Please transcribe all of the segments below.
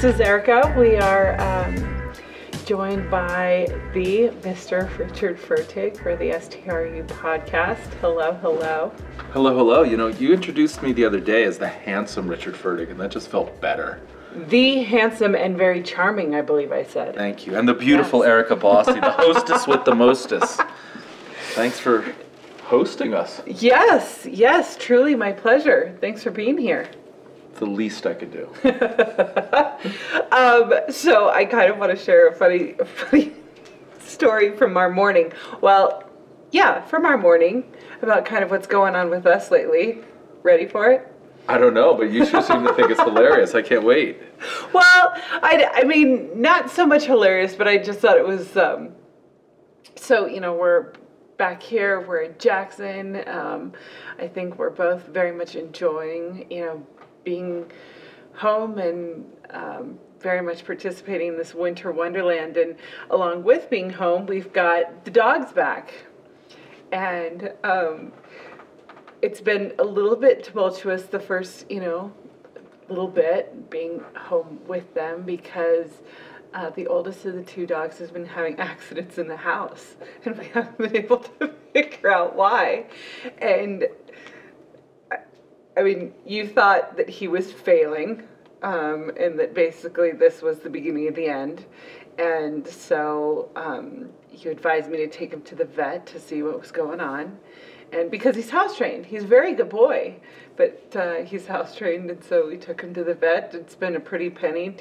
This is Erica. We are joined by the Mr. Richard Fertig for the STRU podcast. Hello, hello. Hello, hello. You know, you introduced me the other day as the handsome Richard Fertig, and that just felt better. The handsome and very charming, I believe I said. Thank you. And the beautiful Erica Bossi, the hostess with the mostess. Thanks for hosting us. Yes, yes, truly my pleasure. Thanks for being here. The least I could do. So I kind of want to share a funny story from our morning. Well, yeah, from our morning about kind of what's going on with us lately. Ready for it? I don't know, but you sure seem to think it's hilarious. I can't wait. Well, I mean, not so much hilarious, but I just thought it was, so, you know, we're back here, we're in Jackson. I think we're both very much enjoying, you know, being home and very much participating in this winter wonderland. And along with being home, we've got the dogs back. And it's been a little bit tumultuous the first, you know, little bit being home with them because the oldest of the two dogs has been having accidents in the house. And we haven't been able to figure out why. And I mean, you thought that he was failing, and that basically this was the beginning of the end. And so you advised me to take him to the vet to see what was going on. And because he's house trained, he's a very good boy, but he's house trained. And so we took him to the vet. It's been a pretty penny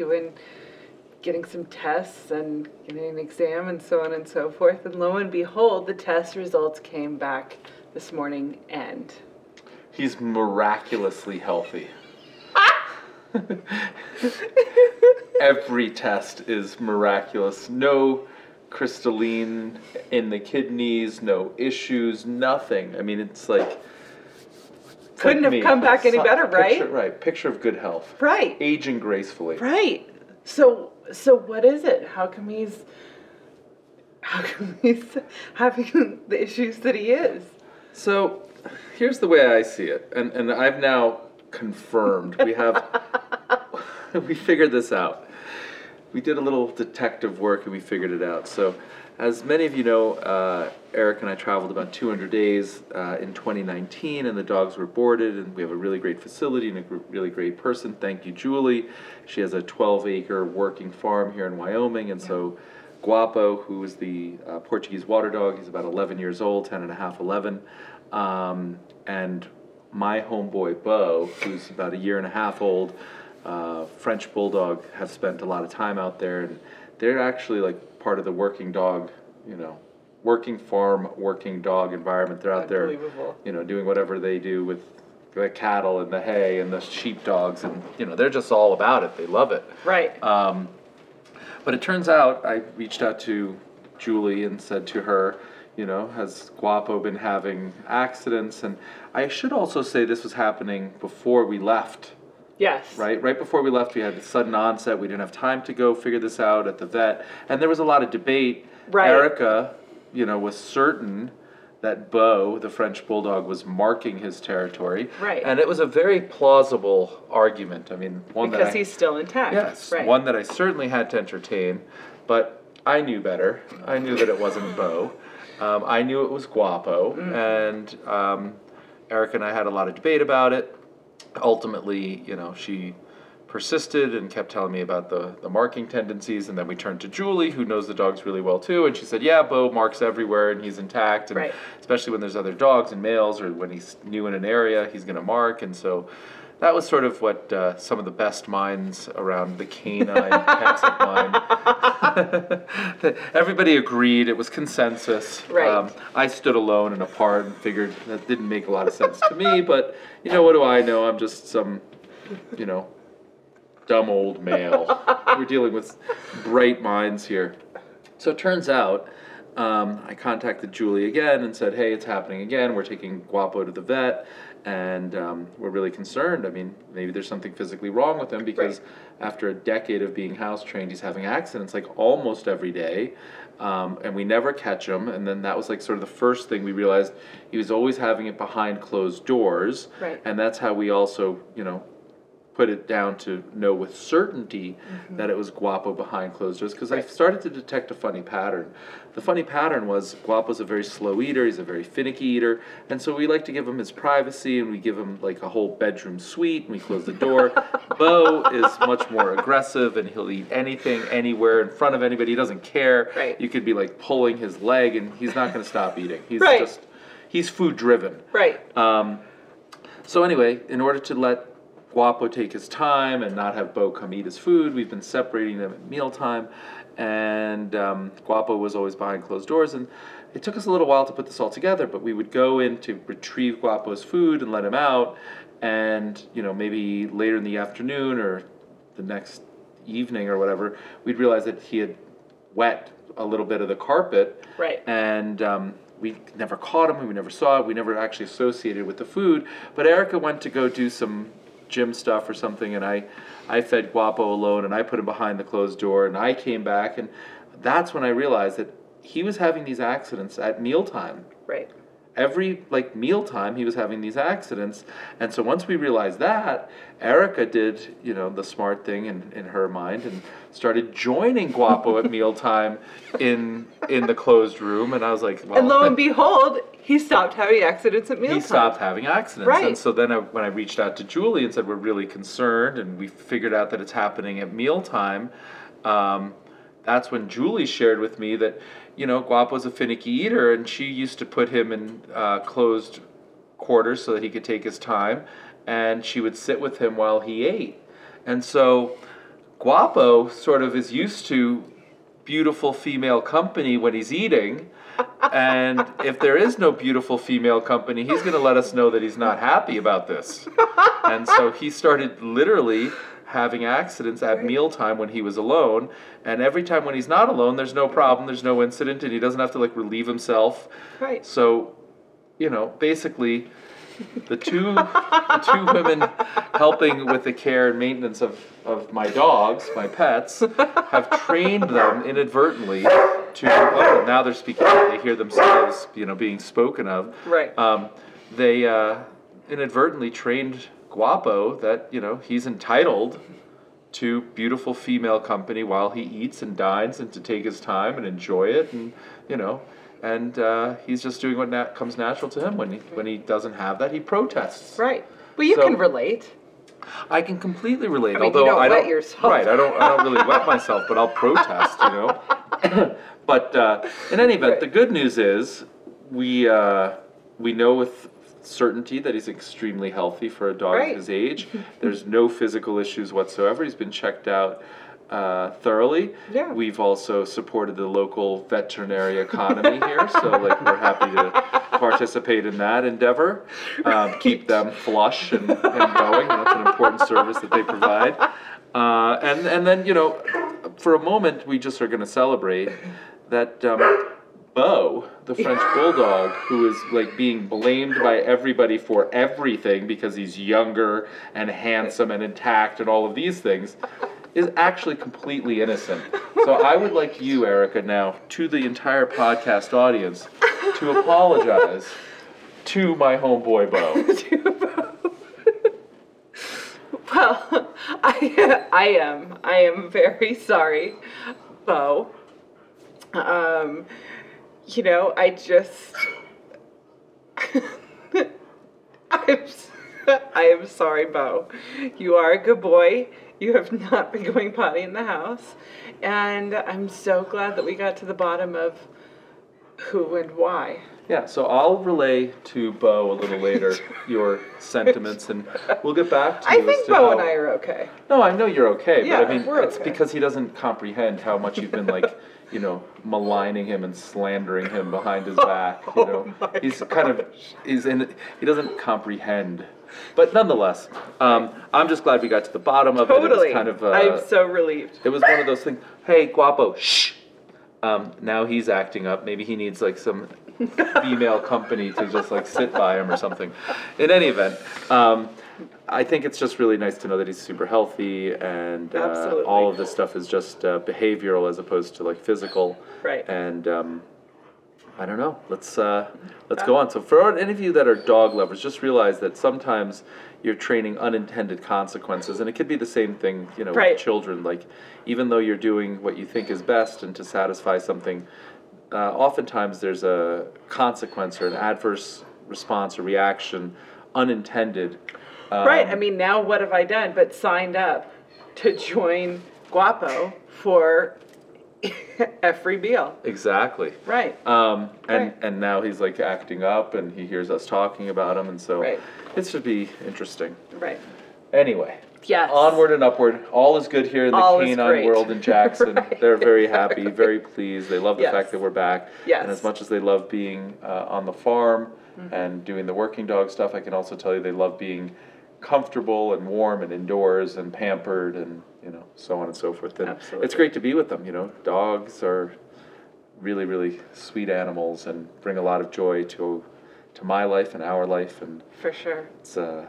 getting some tests and getting an exam and so on and so forth. And lo and behold, the test results came back this morning and he's miraculously healthy. Every test is miraculous. No crystalline in the kidneys, no issues, nothing. I mean, it's like... Couldn't have come back any better, right? Right. Picture of good health. Right. Aging gracefully. Right. So what is it? How come he's having the issues that he is? So... Here's the way I see it, and I've now confirmed. We figured this out. We did a little detective work and we figured it out. So, as many of you know, Eric and I traveled about 200 days in 2019, and the dogs were boarded, and we have a really great facility and a really great person. Thank you, Julie. She has a 12-acre working farm here in Wyoming, and so Guapo, who is the Portuguese water dog, he's about 11 years old, 10 and a half, 11. And my homeboy Beau, who's about a year and a half old, French Bulldog, have spent a lot of time out there, and they're actually like part of the working dog, you know, working farm, working dog environment. They're out there, you know, doing whatever they do with the cattle and the hay and the sheep dogs, and you know, they're just all about it. They love it. Right. But it turns out I reached out to Julie and said to her, you know, has Guapo been having accidents? And I should also say this was happening before we left. Yes. Right before we left, we had a sudden onset. We didn't have time to go figure this out at the vet. And there was a lot of debate. Right. Erica, you know, was certain that Beau, the French Bulldog, was marking his territory. Right. And it was a very plausible argument. I mean, because he's still intact. Yes. Right. One that I certainly had to entertain, but I knew better. I knew that it wasn't Beau. I knew it was Guapo, and Erica and I had a lot of debate about it. Ultimately, you know, she persisted and kept telling me about the marking tendencies, and then we turned to Julie, who knows the dogs really well too, and she said, yeah, Beau marks everywhere, and he's intact, and right. Especially when there's other dogs and males, or when he's new in an area, he's going to mark, and so... That was sort of what some of the best minds around the canine pets of mine. Everybody agreed. It was consensus. Right. I stood alone and apart and figured that didn't make a lot of sense to me. But, you know, what do I know? I'm just some, you know, dumb old male. We're dealing with bright minds here. So it turns out I contacted Julie again and said, hey, it's happening again. We're taking Guapo to the vet. And we're really concerned. I mean, maybe there's something physically wrong with him because after a decade of being house trained, he's having accidents like almost every day. And we never catch him. And then that was like sort of the first thing we realized. He was always having it behind closed doors. Right. And that's how we also, you know, put it down to know with certainty that it was Guapo behind closed doors, because I started to detect a funny pattern. The funny pattern was Guapo's a very slow eater, he's a very finicky eater, and so we like to give him his privacy, and we give him like a whole bedroom suite, and we close the door. Beau is much more aggressive, and he'll eat anything, anywhere, in front of anybody. He doesn't care. Right. You could be like pulling his leg, and he's not going to stop eating. He's just, he's food driven. Right. So anyway, in order to let Guapo take his time and not have Beau come eat his food, we've been separating them at mealtime, and Guapo was always behind closed doors, and it took us a little while to put this all together, but we would go in to retrieve Guapo's food and let him out, and you know, maybe later in the afternoon or the next evening or whatever, we'd realize that he had wet a little bit of the carpet, and we never caught him, we never saw it, we never actually associated with the food, but Erica went to go do some gym stuff or something, and I fed Guapo alone, and I put him behind the closed door, and I came back, and that's when I realized that he was having these accidents at mealtime. Right. Every, like, mealtime he was having these accidents, and so once we realized that, Erica did, you know, the smart thing in her mind, and started joining Guapo at mealtime in the closed room, and I was like, well. And lo and behold, he stopped having accidents at mealtime. He stopped having accidents. Right. And so then when I reached out to Julie and said, we're really concerned, and we figured out that it's happening at mealtime, that's when Julie shared with me that, you know, Guapo's a finicky eater, and she used to put him in closed quarters so that he could take his time, and she would sit with him while he ate. And so Guapo sort of is used to beautiful female company when he's eating, and if there is no beautiful female company, he's going to let us know that he's not happy about this. And so he started literally having accidents at mealtime when he was alone, and every time when he's not alone, there's no problem, there's no incident, and he doesn't have to, like, relieve himself. Right. So, you know, basically, the two women helping with the care and maintenance of my dogs, my pets, have trained them inadvertently to, oh, now they're speaking, they hear themselves, you know, being spoken of. Right. They inadvertently trained Guapo that, you know, he's entitled to beautiful female company while he eats and dines, and to take his time and enjoy it, and, you know, and he's just doing what comes natural to him. When he doesn't have that, he protests. Right. Well, you can relate. I can completely relate. I mean, although you don't wet yourself. Right. I don't really wet myself, but I'll protest, you know. But in any event, the good news is we know with certainty that he's extremely healthy for a dog his age. There's no physical issues whatsoever. He's been checked out thoroughly. Yeah. We've also supported the local veterinary economy here, so like we're happy to participate in that endeavor. Keep them flush and going. That's an important service that they provide. And then, you know, for a moment we just are going to celebrate that Beau, the French Bulldog, who is like being blamed by everybody for everything because he's younger and handsome and intact and all of these things, is actually completely innocent. So I would like you, Erica, now, to the entire podcast audience, to apologize to my homeboy Beau. To Beau. Well, I am very sorry, Beau. You know, I just, I am sorry, Beau. You are a good boy. You have not been going potty in the house. And I'm so glad that we got to the bottom of who and why. Yeah, so I'll relay to Beau a little later your sentiments, and we'll get back to you. I think Beau and I are okay. No, I know you're okay, yeah, but I mean, it's okay. Because he doesn't comprehend how much you've been, like, you know, maligning him and slandering him behind his back, you know. Oh my gosh. He doesn't comprehend. But nonetheless, I'm just glad we got to the bottom of it. Totally. I'm so relieved. It was one of those things, hey, Guapo, shh. Now he's acting up. Maybe he needs, like, some female company to just, like, sit by him or something. In any event, I think it's just really nice to know that he's super healthy, and all of this stuff is just behavioral as opposed to, like, physical. Right. And I don't know. Let's go on. So for any of you that are dog lovers, just realize that sometimes you're training unintended consequences, and it could be the same thing, you know, right, with children. Like, even though you're doing what you think is best and to satisfy something, oftentimes there's a consequence or an adverse response or reaction, unintended. Right. I mean, now what have I done? But signed up to join Guapo for a free meal. Exactly. Right. And now he's like acting up, and he hears us talking about him, and so right, it should be interesting. Right. Anyway. Yes. Onward and upward. All is good here in the canine world in Jackson. Right. They're very happy, very pleased. They love the yes, fact that we're back. Yes. And as much as they love being on the farm mm-hmm, and doing the working dog stuff, I can also tell you they love being comfortable and warm and indoors and pampered and, you know, so on and so forth. And absolutely, it's great to be with them, you know. Dogs are really, really sweet animals and bring a lot of joy to my life and our life. And for sure. It's a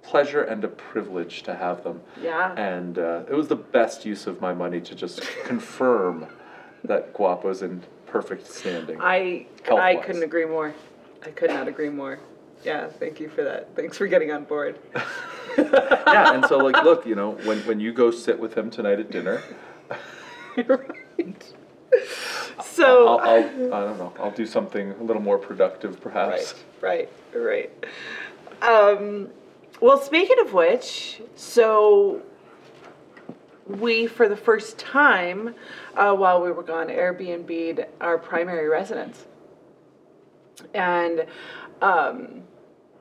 pleasure and a privilege to have them. Yeah. And it was the best use of my money to just confirm that Guapo's in perfect standing. I couldn't agree more. I could not agree more. Yeah, thank you for that. Thanks for getting on board. Yeah, and so, like, look, you know, when you go sit with him tonight at dinner, right? So I don't know. I'll do something a little more productive, perhaps. Right. Well, speaking of which, so we, for the first time, while we were gone, Airbnb'd our primary residence, and.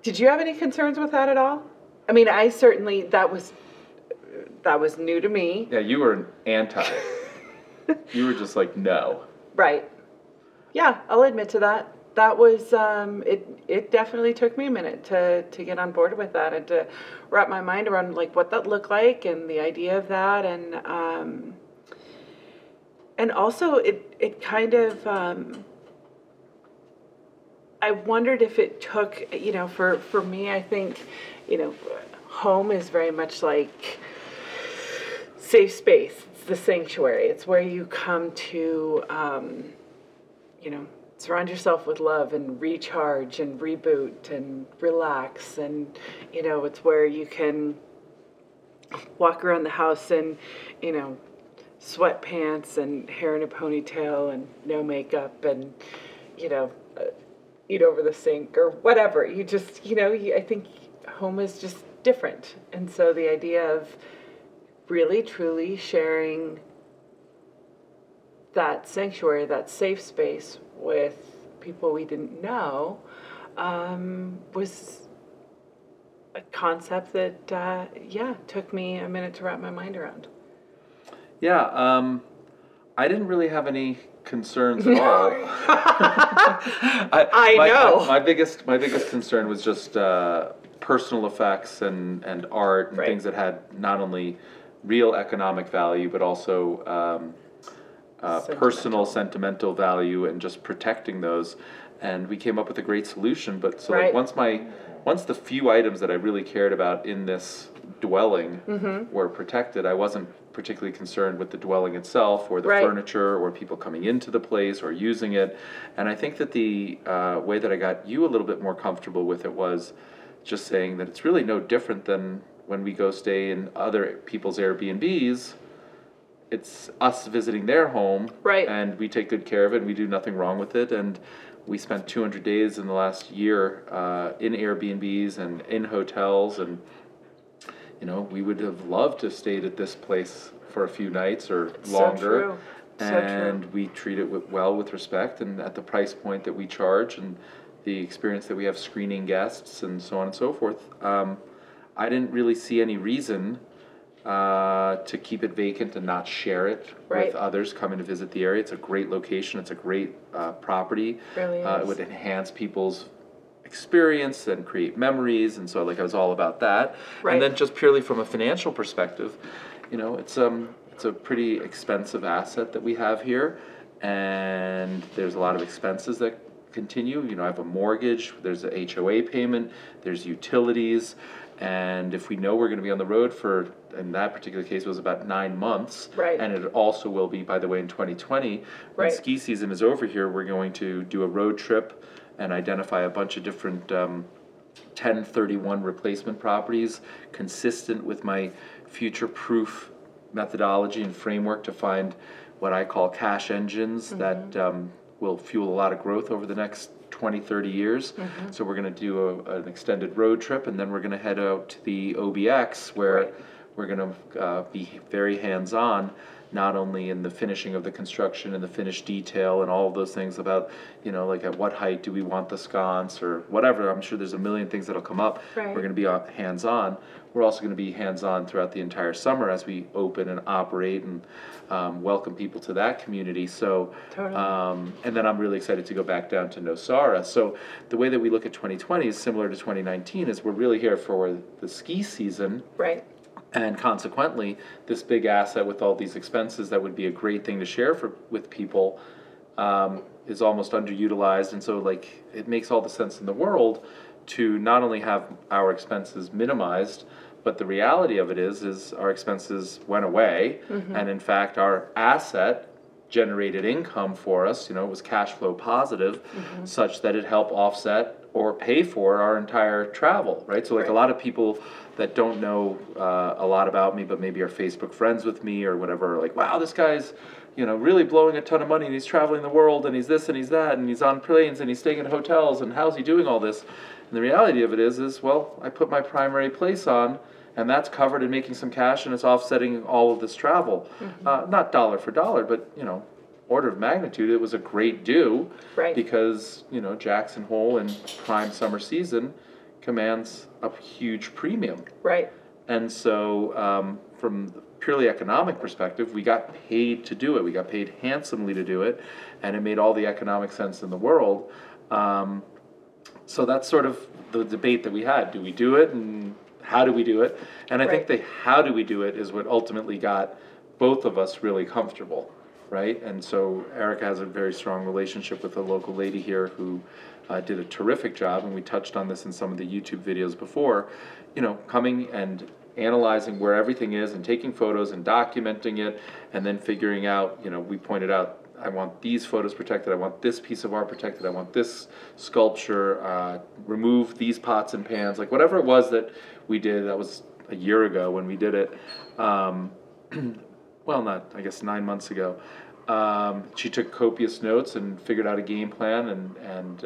Did you have any concerns with that at all? I mean, I certainly, that was new to me. Yeah, you were an anti. You were just like, no. Right. Yeah, I'll admit to that. That was, it definitely took me a minute to get on board with that and to wrap my mind around, like, what that looked like and the idea of that. And also it kind of... I wondered if it took, you know, for me, I think, you know, home is very much like safe space. It's the sanctuary. It's where you come to, you know, surround yourself with love and recharge and reboot and relax. And, you know, it's where you can walk around the house in, you know, sweatpants and hair in a ponytail and no makeup and, you know, eat over the sink or whatever. You just, you know, I think home is just different. And so the idea of really, truly sharing that sanctuary, that safe space with people we didn't know, was a concept that, took me a minute to wrap my mind around. Yeah, I didn't really have any concerns at all. I know. My biggest concern was just personal effects and art and right, things that had not only real economic value but also personal, sentimental value, and just protecting those. And we came up with a great solution. But so right, like once the few items that I really cared about in this dwelling mm-hmm, were protected, I wasn't particularly concerned with the dwelling itself or the right, furniture or people coming into the place or using it. And I think that the way that I got you a little bit more comfortable with it was just saying that it's really no different than when we go stay in other people's Airbnbs. It's us visiting their home, right, and we take good care of it and we do nothing wrong with it. And we spent 200 days in the last year in Airbnbs and in hotels, and you know, we would have loved to have stayed at this place for a few nights or longer. So true. We treat it with respect and at the price point that we charge and the experience that we have screening guests and so on and so forth. I didn't really see any reason to keep it vacant and not share it right, with others coming to visit the area. It's a great location. It's a great property. Brilliant. It would enhance people's experience and create memories, and so like I was all about that. Right. And then just purely from a financial perspective, you know, it's a pretty expensive asset that we have here, and there's a lot of expenses that continue. You know, I have a mortgage, there's a HOA payment, there's utilities, And if we know we're going to be on the road for, in that particular case, it was about 9 months. Right. And it also will be, by the way, in 2020. When ski season is over here, we're going to do a road trip and identify a bunch of different 1031 replacement properties consistent with my future-proof methodology and framework to find what I call cash engines that will fuel a lot of growth over the next 20, 30 years. Mm-hmm. So we're going to do an extended road trip, and then we're going to head out to the OBX where we're going to be very hands-on, not only in the finishing of the construction and the finished detail and all of those things about, you know, like at what height do we want the sconce or whatever. I'm sure there's a million things that'll come up. Right. We're going to be hands-on. We're also going to be hands-on throughout the entire summer as we open and operate and welcome people to that community. So, and then I'm really excited to go back down to Nosara. So the way that we look at 2020 is similar to 2019 is we're really here for the ski season. Right. And consequently, this big asset with all these expenses that would be a great thing to share with people is almost underutilized. And so, like, it makes all the sense in the world to not only have our expenses minimized, but the reality of it is our expenses went away. Mm-hmm. And in fact, our asset generated income for us, you know, it was cash flow positive, such that it helped offset or pay for our entire travel, right? So like a lot of people that don't know a lot about me, but maybe are Facebook friends with me or whatever, are like, wow, this guy's, you know, really blowing a ton of money and he's traveling the world and he's this and he's that and he's on planes and he's staying in hotels and how's he doing all this? And the reality of it is, well, I put my primary place on and that's covered in making some cash and it's offsetting all of this travel. Mm-hmm. Not dollar for dollar, but, you know, order of magnitude, it was a great do because, you know, Jackson Hole in prime summer season commands a huge premium. Right. And so from the purely economic perspective, we got paid to do it. We got paid handsomely to do it, and it made all the economic sense in the world. So that's sort of the debate that we had. Do we do it, and how do we do it? And I think the how do we do it is what ultimately got both of us really comfortable. Right, and so Erica has a very strong relationship with a local lady here who did a terrific job, and we touched on this in some of the YouTube videos before, you know, coming and analyzing where everything is and taking photos and documenting it and then figuring out, you know, we pointed out, I want these photos protected, I want this piece of art protected, I want this sculpture, remove these pots and pans, like whatever it was that we did, that was a year ago when we did it, well, not, I guess, 9 months ago. She took copious notes and figured out a game plan and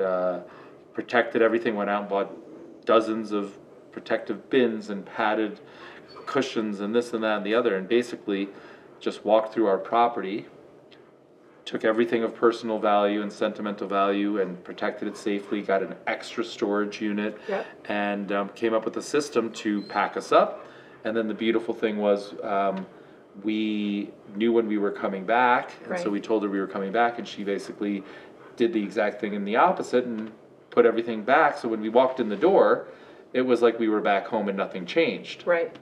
protected everything, went out and bought dozens of protective bins and padded cushions and this and that and the other, and basically just walked through our property, took everything of personal value and sentimental value and protected it safely, got an extra storage unit, and came up with a system to pack us up. And then the beautiful thing was... we knew when we were coming back, and so we told her we were coming back, and she basically did the exact thing in the opposite and put everything back. So when we walked in the door, it was like we were back home and nothing changed. Right.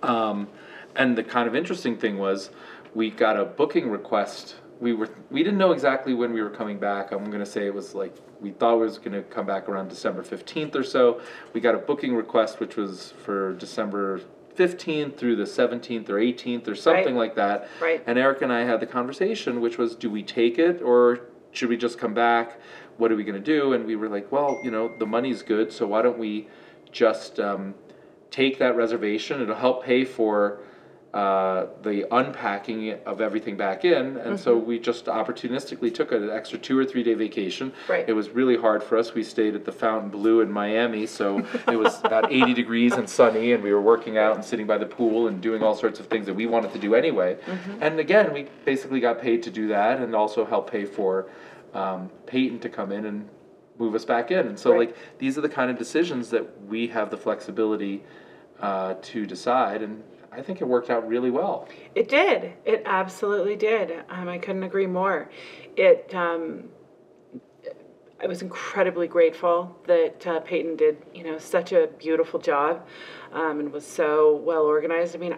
And the kind of interesting thing was we got a booking request. We didn't know exactly when we were coming back. I'm going to say it was like we thought we was going to come back around December 15th or so. We got a booking request, which was for December 15th through the 17th or 18th or something like that. Right. And Eric and I had the conversation, which was, do we take it or should we just come back? What are we going to do? And we were like, well, you know, the money's good, so why don't we just take that reservation? It'll help pay for the unpacking of everything back in. And so we just opportunistically took an extra 2 or 3 day vacation. It was really hard for us. We stayed at the Fontainebleau in Miami, so it was about 80 degrees and sunny, and we were working out and sitting by the pool and doing all sorts of things that we wanted to do anyway. And again, we basically got paid to do that and also help pay for Peyton to come in and move us back in. And so like these are the kind of decisions that we have the flexibility to decide, and I think it worked out really well. It did. It absolutely did. I couldn't agree more. I was incredibly grateful that Peyton did, you know, such a beautiful job and was so well organized. I mean,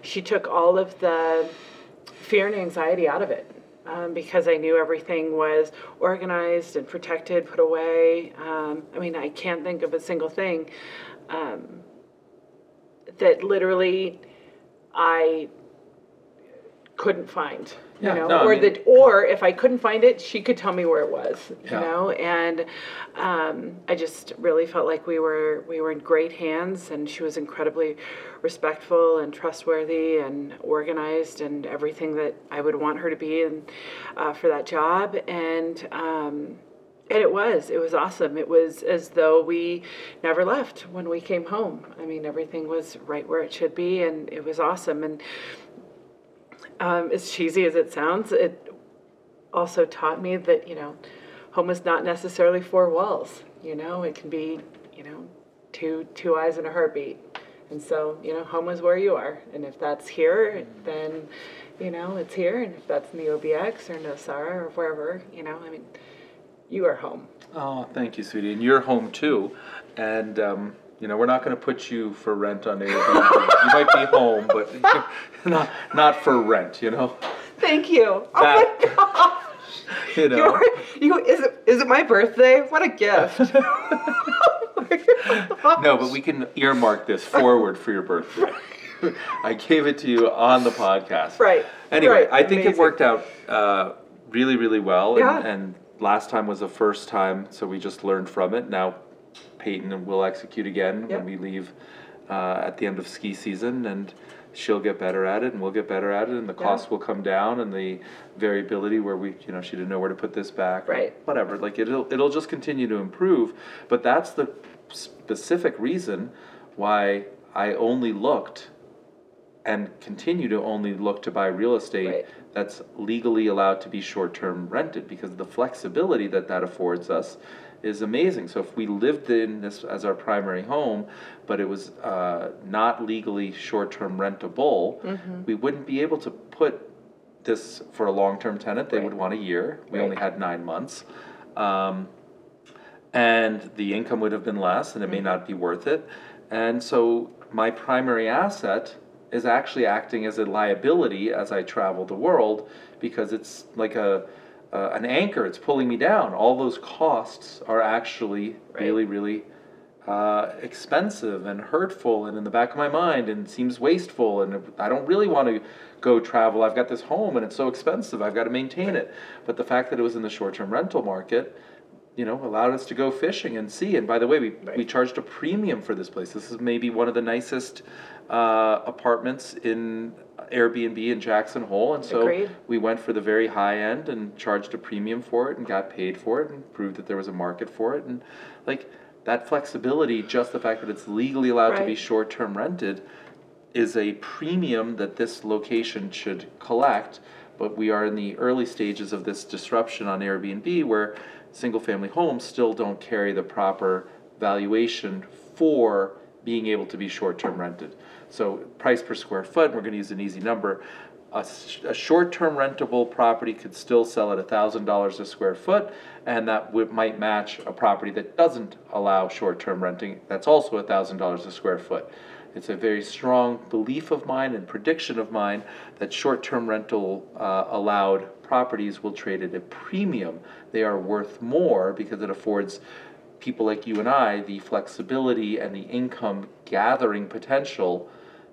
she took all of the fear and anxiety out of it. because I knew everything was organized and protected, put away. I mean, I can't think of a single thing that literally I couldn't find. Yeah, you know, no, or if I couldn't find it, she could tell me where it was, yeah. You know, and I just really felt like we were in great hands, and she was incredibly respectful and trustworthy and organized and everything that I would want her to be in for that job, and it was awesome. It was as though we never left when we came home. I mean, everything was right where it should be, and it was awesome. And as cheesy as it sounds, it also taught me that, you know, home is not necessarily four walls. You know, it can be, you know, two eyes and a heartbeat. And so, you know, home is where you are. And if that's here, then, you know, it's here. And if that's in the OBX or Nosara or wherever, you know, I mean, you are home. Oh, thank you, sweetie. And you're home, too. And, you know, we're not going to put you for rent on Airbnb. You might be home, but not for rent, you know? Thank you. That, oh, my gosh. You know. Is it my birthday? What a gift. No, but we can earmark this forward for your birthday. I gave it to you on the podcast. Right. Anyway, right. I think it worked out really, really well. Yeah. And last time was the first time, so we just learned from it. Now, Peyton and we'll execute again when we leave at the end of ski season, and she'll get better at it and we'll get better at it, and the costs will come down, and the variability where we, you know, she didn't know where to put this back, right, whatever, like it'll just continue to improve. But that's the specific reason why I only looked and continue to only look to buy real estate that's legally allowed to be short-term rented, because the flexibility that affords us is amazing. So if we lived in this as our primary home, but it was not legally short-term rentable, we wouldn't be able to put this for a long-term tenant. They would want a year. We only had 9 months. And the income would have been less, and it may not be worth it. And so my primary asset is actually acting as a liability as I travel the world, because it's like an anchor. It's pulling me down. All those costs are actually really, really expensive and hurtful, and in the back of my mind, and it seems wasteful, and I don't really want to go travel. I've got this home, and it's so expensive. I've got to maintain it. But the fact that it was in the short-term rental market, you know, allowed us to go fishing and see. And by the way, we charged a premium for this place. This is maybe one of the nicest apartments in Airbnb in Jackson Hole, and so we went for the very high end and charged a premium for it and got paid for it and proved that there was a market for it. And like that flexibility, just the fact that it's legally allowed to be short-term rented, is a premium that this location should collect. But we are in the early stages of this disruption on Airbnb, where single-family homes still don't carry the proper valuation for being able to be short-term rented. So price per square foot, we're going to use an easy number. A short-term rentable property could still sell at $1,000 a square foot, and that might match a property that doesn't allow short-term renting. That's also $1,000 a square foot. It's a very strong belief of mine and prediction of mine that short-term rental allowed properties will trade at a premium. They are worth more because it affords people like you and I the flexibility and the income gathering potential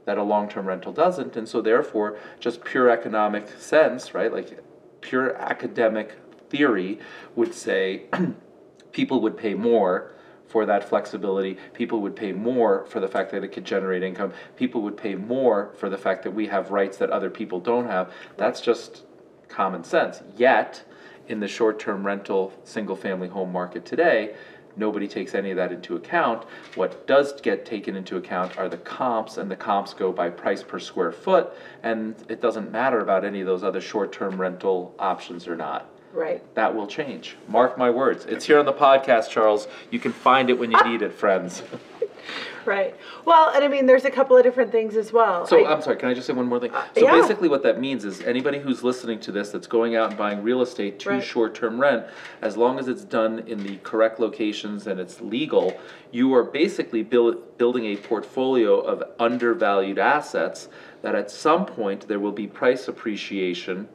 that a long-term rental doesn't. And so therefore, just pure economic sense, right, like pure academic theory would say people would pay more for that flexibility. People would pay more for the fact that it could generate income. People would pay more for the fact that we have rights that other people don't have. That's just common sense. Yet, in the short-term rental single-family home market today, nobody takes any of that into account. What does get taken into account are the comps, and the comps go by price per square foot, and it doesn't matter about any of those other short-term rental options or not. Right. That will change. Mark my words. It's here on the podcast, Charles. You can find it when you need it, friends. Right. Well, and I mean, there's a couple of different things as well. So I'm sorry, can I just say one more thing? So basically what that means is anybody who's listening to this that's going out and buying real estate to short-term rent, as long as it's done in the correct locations and it's legal, you are basically building a portfolio of undervalued assets that at some point there will be price appreciation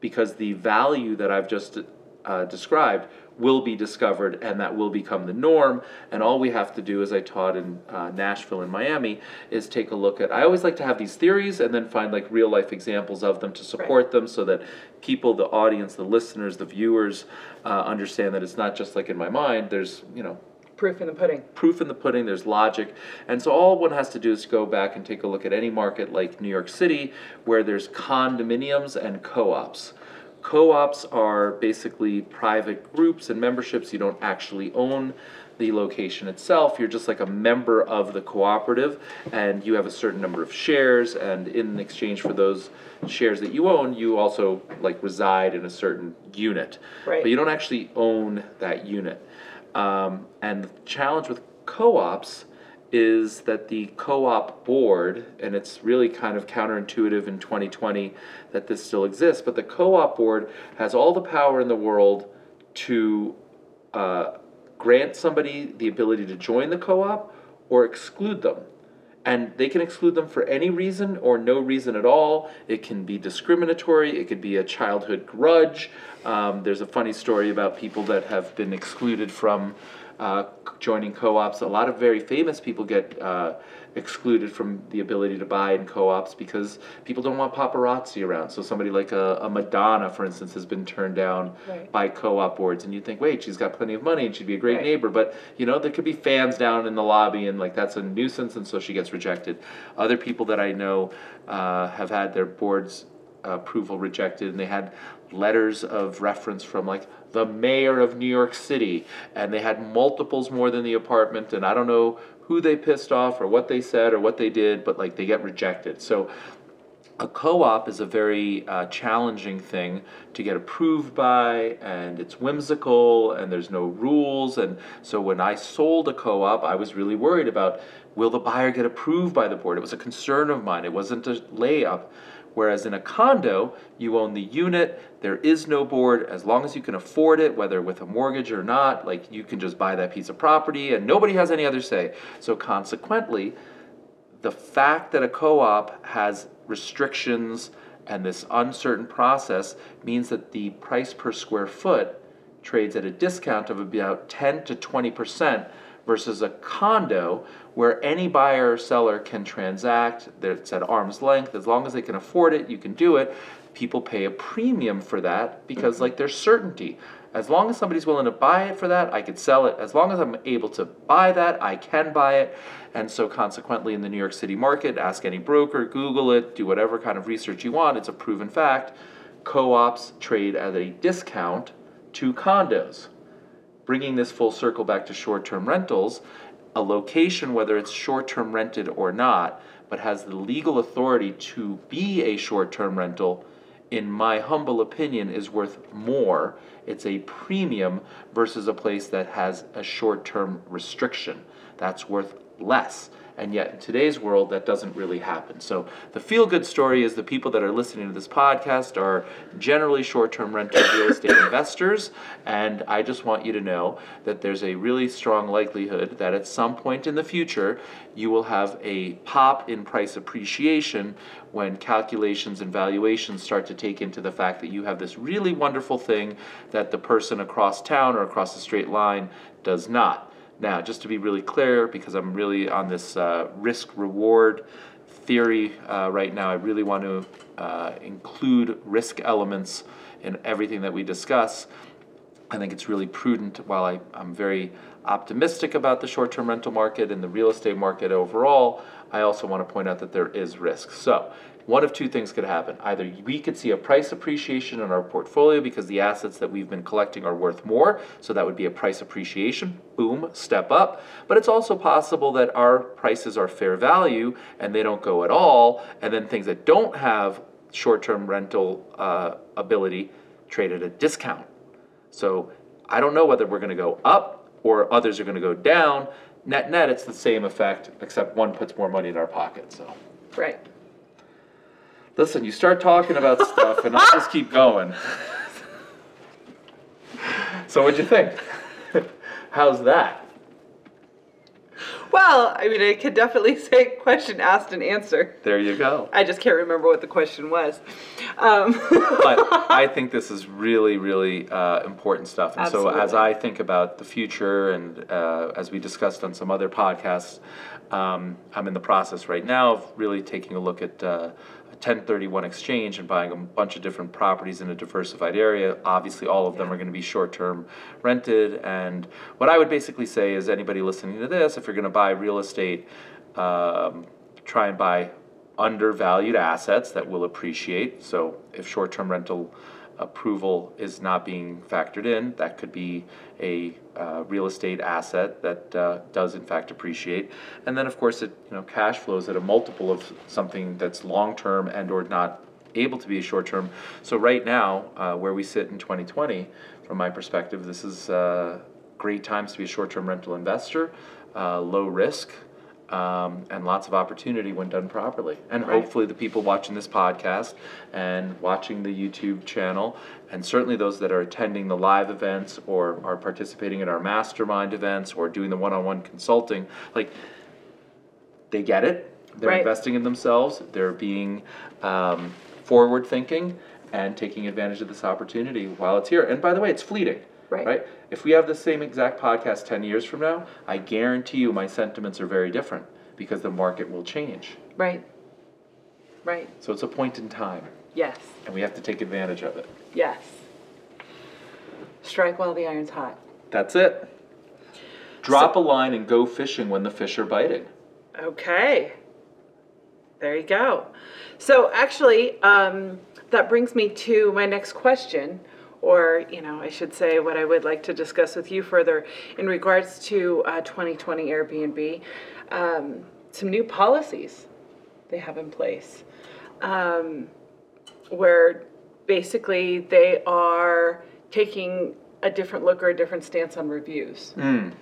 because the value that I've just described will be discovered, and that will become the norm. And all we have to do, as I taught in Nashville and Miami, is take a look at, I always like to have these theories and then find like real life examples of them to support them, so that people, the audience, the listeners, the viewers understand that it's not just like in my mind. There's, you know, proof in the pudding. Proof in the pudding, there's logic. And so all one has to do is go back and take a look at any market like New York City, where there's condominiums and co-ops. Co-ops are basically private groups and memberships. You don't actually own the location itself. You're just like a member of the cooperative, and you have a certain number of shares, and in exchange for those shares that you own, you also like reside in a certain unit. Right. But you don't actually own that unit. And the challenge with co-ops is that the co-op board, and it's really kind of counterintuitive in 2020 that this still exists, but the co-op board has all the power in the world to grant somebody the ability to join the co-op or exclude them. And they can exclude them for any reason or no reason at all. It can be discriminatory. It could be a childhood grudge. There's a funny story about people that have been excluded from joining co-ops. A lot of very famous people get excluded from the ability to buy in co-ops because people don't want paparazzi around. So somebody like a Madonna, for instance, has been turned down by co-op boards. And you think, wait, she's got plenty of money and she'd be a great neighbor. But, you know, there could be fans down in the lobby, and like that's a nuisance, and so she gets rejected. Other people that I know have had their board's approval rejected, and they had letters of reference from like the mayor of New York City, and they had multiples more than the apartment, and I don't know who they pissed off or what they said or what they did, but like they get rejected. So a co-op is a very challenging thing to get approved by, and it's whimsical, and there's no rules. And so when I sold a co-op, I was really worried about, will the buyer get approved by the board? It was a concern of mine. It wasn't a layup. Whereas in a condo, you own the unit, there is no board. As long as you can afford it, whether with a mortgage or not, like you can just buy that piece of property and nobody has any other say. So consequently, the fact that a co-op has restrictions and this uncertain process means that the price per square foot trades at a discount of about 10 to 20%. Versus a condo where any buyer or seller can transact, that's at arm's length. As long as they can afford it, you can do it. People pay a premium for that because like there's certainty. As long as somebody's willing to buy it for that, I could sell it. As long as I'm able to buy that, I can buy it. And so consequently in the New York City market, ask any broker, Google it, do whatever kind of research you want. It's a proven fact. Co-ops trade at a discount to condos. Bringing this full circle back to short-term rentals, a location, whether it's short-term rented or not, but has the legal authority to be a short-term rental, in my humble opinion, is worth more. It's a premium versus a place that has a short-term restriction. That's worth less. And yet in today's world, that doesn't really happen. So the feel-good story is the people that are listening to this podcast are generally short-term rental real estate investors. And I just want you to know that there's a really strong likelihood that at some point in the future, you will have a pop in price appreciation when calculations and valuations start to take into the fact that you have this really wonderful thing that the person across town or across the straight line does not. Now, just to be really clear, because I'm really on this risk-reward theory right now, I really want to include risk elements in everything that we discuss. I think it's really prudent, while I'm very optimistic about the short-term rental market and the real estate market overall, I also want to point out that there is risk. So, one of two things could happen. Either we could see a price appreciation in our portfolio because the assets that we've been collecting are worth more, so that would be a price appreciation, boom, step up. But it's also possible that our prices are fair value and they don't go at all, and then things that don't have short-term rental ability trade at a discount. So I don't know whether we're going to go up or others are going to go down. Net, it's the same effect, except one puts more money in our pocket. So right. Listen, you start talking about stuff, and I'll just keep going. So what'd you think? How's that? Well, I mean, I could definitely say question asked and answer. There you go. I just can't remember what the question was. But I think this is really, really important stuff. And Absolutely. So as I think about the future and as we discussed on some other podcasts, I'm in the process right now of really taking a look at 1031 exchange and buying a bunch of different properties in a diversified area. Obviously, all of them are going to be short-term rented. And what I would basically say is anybody listening to this, if you're going to buy real estate, try and buy undervalued assets that will appreciate. So if short-term rental approval is not being factored in, that could be a real estate asset that does in fact appreciate. And then of course, it cash flows at a multiple of something that's long-term and or not able to be short-term. So right now, where we sit in 2020, from my perspective, this is great times to be a short-term rental investor, low risk, and lots of opportunity when done properly. And hopefully the people watching this podcast and watching the YouTube channel, and certainly those that are attending the live events or are participating in our mastermind events or doing the one-on-one consulting, like, they get it. They're investing in themselves. They're being forward-thinking and taking advantage of this opportunity while it's here. And by the way, it's fleeting. Right. If we have the same exact podcast 10 years from now, I guarantee you my sentiments are very different because the market will change. Right. So it's a point in time. Yes. And we have to take advantage of it. Yes. Strike while the iron's hot. That's it. Drop a line and go fishing when the fish are biting. Okay. There you go. So actually, that brings me to my next question. Or, I should say what I would like to discuss with you further in regards to 2020 Airbnb, some new policies they have in place where basically they are taking a different look or a different stance on reviews. Mm.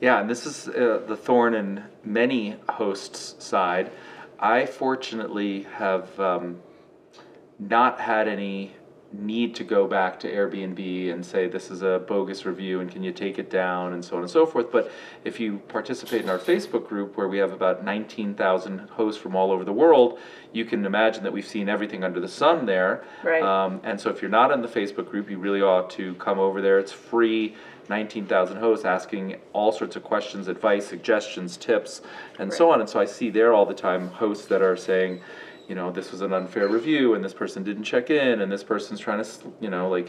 Yeah, and this is the thorn in many hosts' side. I fortunately have not had any need to go back to Airbnb and say this is a bogus review and can you take it down and so on and so forth. But if you participate in our Facebook group where we have about 19,000 hosts from all over the world, you can imagine that we've seen everything under the sun there. Right. And so if you're not in the Facebook group, you really ought to come over there. It's free. 19,000 hosts asking all sorts of questions, advice, suggestions, tips, and so on. And so I see there all the time hosts that are saying, this was an unfair review, and this person didn't check in, and this person's trying to,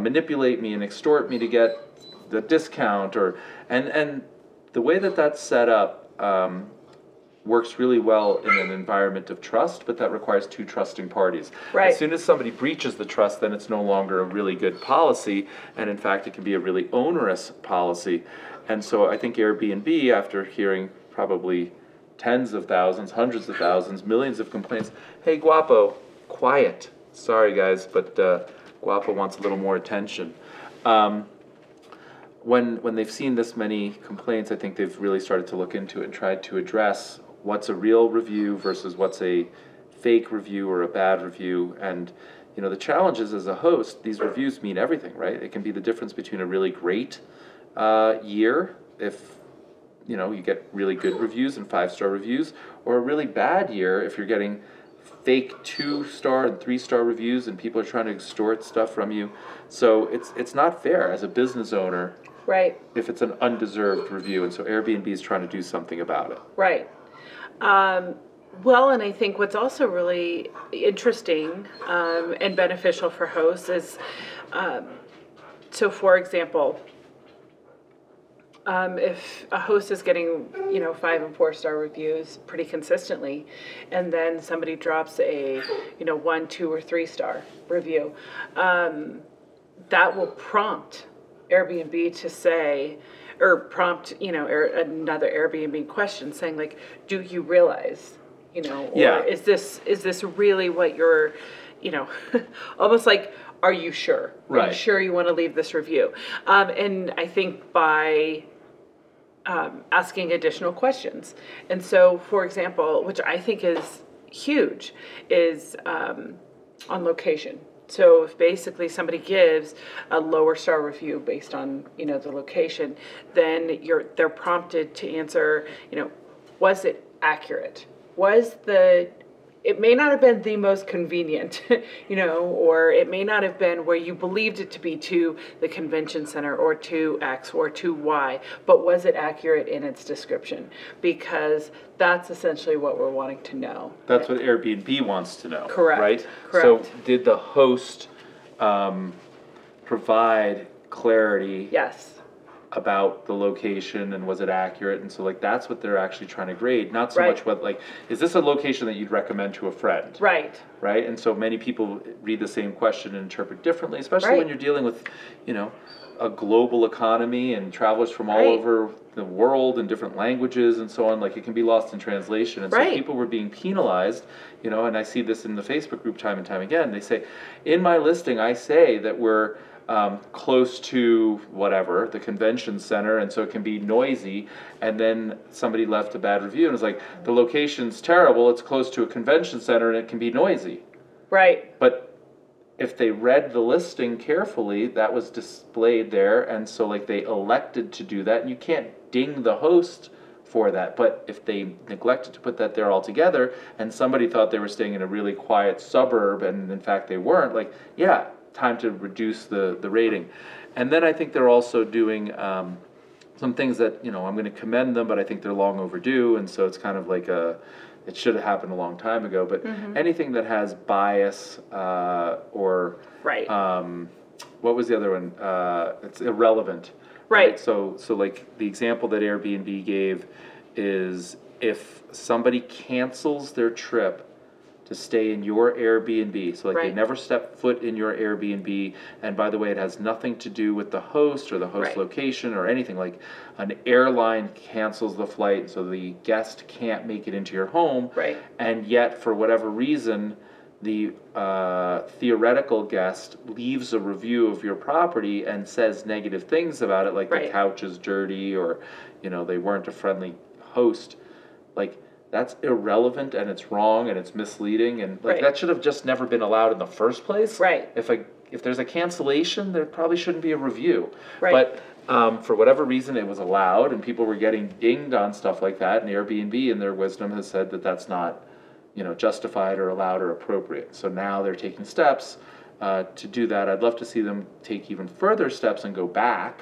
manipulate me and extort me to get the discount, and the way that that's set up works really well in an environment of trust, but that requires two trusting parties. Right. As soon as somebody breaches the trust, then it's no longer a really good policy, and in fact, it can be a really onerous policy. And so I think Airbnb, after hearing probably tens of thousands, hundreds of thousands, millions of complaints. Hey, Guapo, quiet. Sorry, guys, but Guapo wants a little more attention. When they've seen this many complaints, I think they've really started to look into it and tried to address what's a real review versus what's a fake review or a bad review. And the challenge is, as a host, these reviews mean everything, right? It can be the difference between a really great year, if you get really good reviews and 5-star reviews, or a really bad year if you're getting fake 2-star and 3-star reviews and people are trying to extort stuff from you. So it's not fair as a business owner, right? If it's an undeserved review, and so Airbnb is trying to do something about it. Right. Well, and I think what's also really interesting and beneficial for hosts is, so for example, if a host is getting, 5- and 4-star reviews pretty consistently, and then somebody drops a, 1, 2, or 3-star review, that will prompt Airbnb to say, or prompt, another Airbnb question saying, like, do you realize, or is this really what you're, almost like, are you sure? Right. Are you sure you want to leave this review? And I think by asking additional questions. And so, for example, which I think is huge, is on location. So if basically somebody gives a lower star review based on, you know, the location, then they're prompted to answer, you know, was it accurate? It may not have been the most convenient, you know, or it may not have been where you believed it to be, to the convention center or to X or to Y, but was it accurate in its description? Because that's essentially what we're wanting to know. That's what Airbnb wants to know. Correct. Right? Correct. So did the host provide clarity? Yes. About the location, and was it accurate? And so, like, that's what they're actually trying to grade, not so much what, like, is this a location that you'd recommend to a friend? Right. Right? And so many people read the same question and interpret differently, especially when you're dealing with, you know, a global economy and travelers from all over the world and different languages and so on. Like, it can be lost in translation. And so people were being penalized, you know, and I see this in the Facebook group time and time again. They say, in my listing, I say that we're close to whatever, the convention center, and so it can be noisy, and then somebody left a bad review and was like, the location's terrible, it's close to a convention center and it can be noisy. Right. But if they read the listing carefully, that was displayed there, and so, like, they elected to do that, and you can't ding the host for that. But if they neglected to put that there altogether, and somebody thought they were staying in a really quiet suburb, and in fact they weren't, like, yeah, time to reduce the rating. And then I think they're also doing some things that, you know, I'm going to commend them, but I think they're long overdue, and so it's kind of like it should have happened a long time ago, but anything that has bias or what was the other one? It's irrelevant. Right. So like the example that Airbnb gave is if somebody cancels their trip to stay in your Airbnb. So, like, they never step foot in your Airbnb. And by the way, it has nothing to do with the host or the host location or anything. Like, an airline cancels the flight, so the guest can't make it into your home. Right. And yet, for whatever reason, the theoretical guest leaves a review of your property and says negative things about it, like the couch is dirty or, you know, they weren't a friendly host. Like, that's irrelevant, and it's wrong, and it's misleading, and, like, that should have just never been allowed in the first place. Right. If there's a cancellation, there probably shouldn't be a review. Right. But for whatever reason, it was allowed, and people were getting dinged on stuff like that, and Airbnb, in their wisdom, has said that that's not, you know, justified or allowed or appropriate. So now they're taking steps to do that. I'd love to see them take even further steps and go back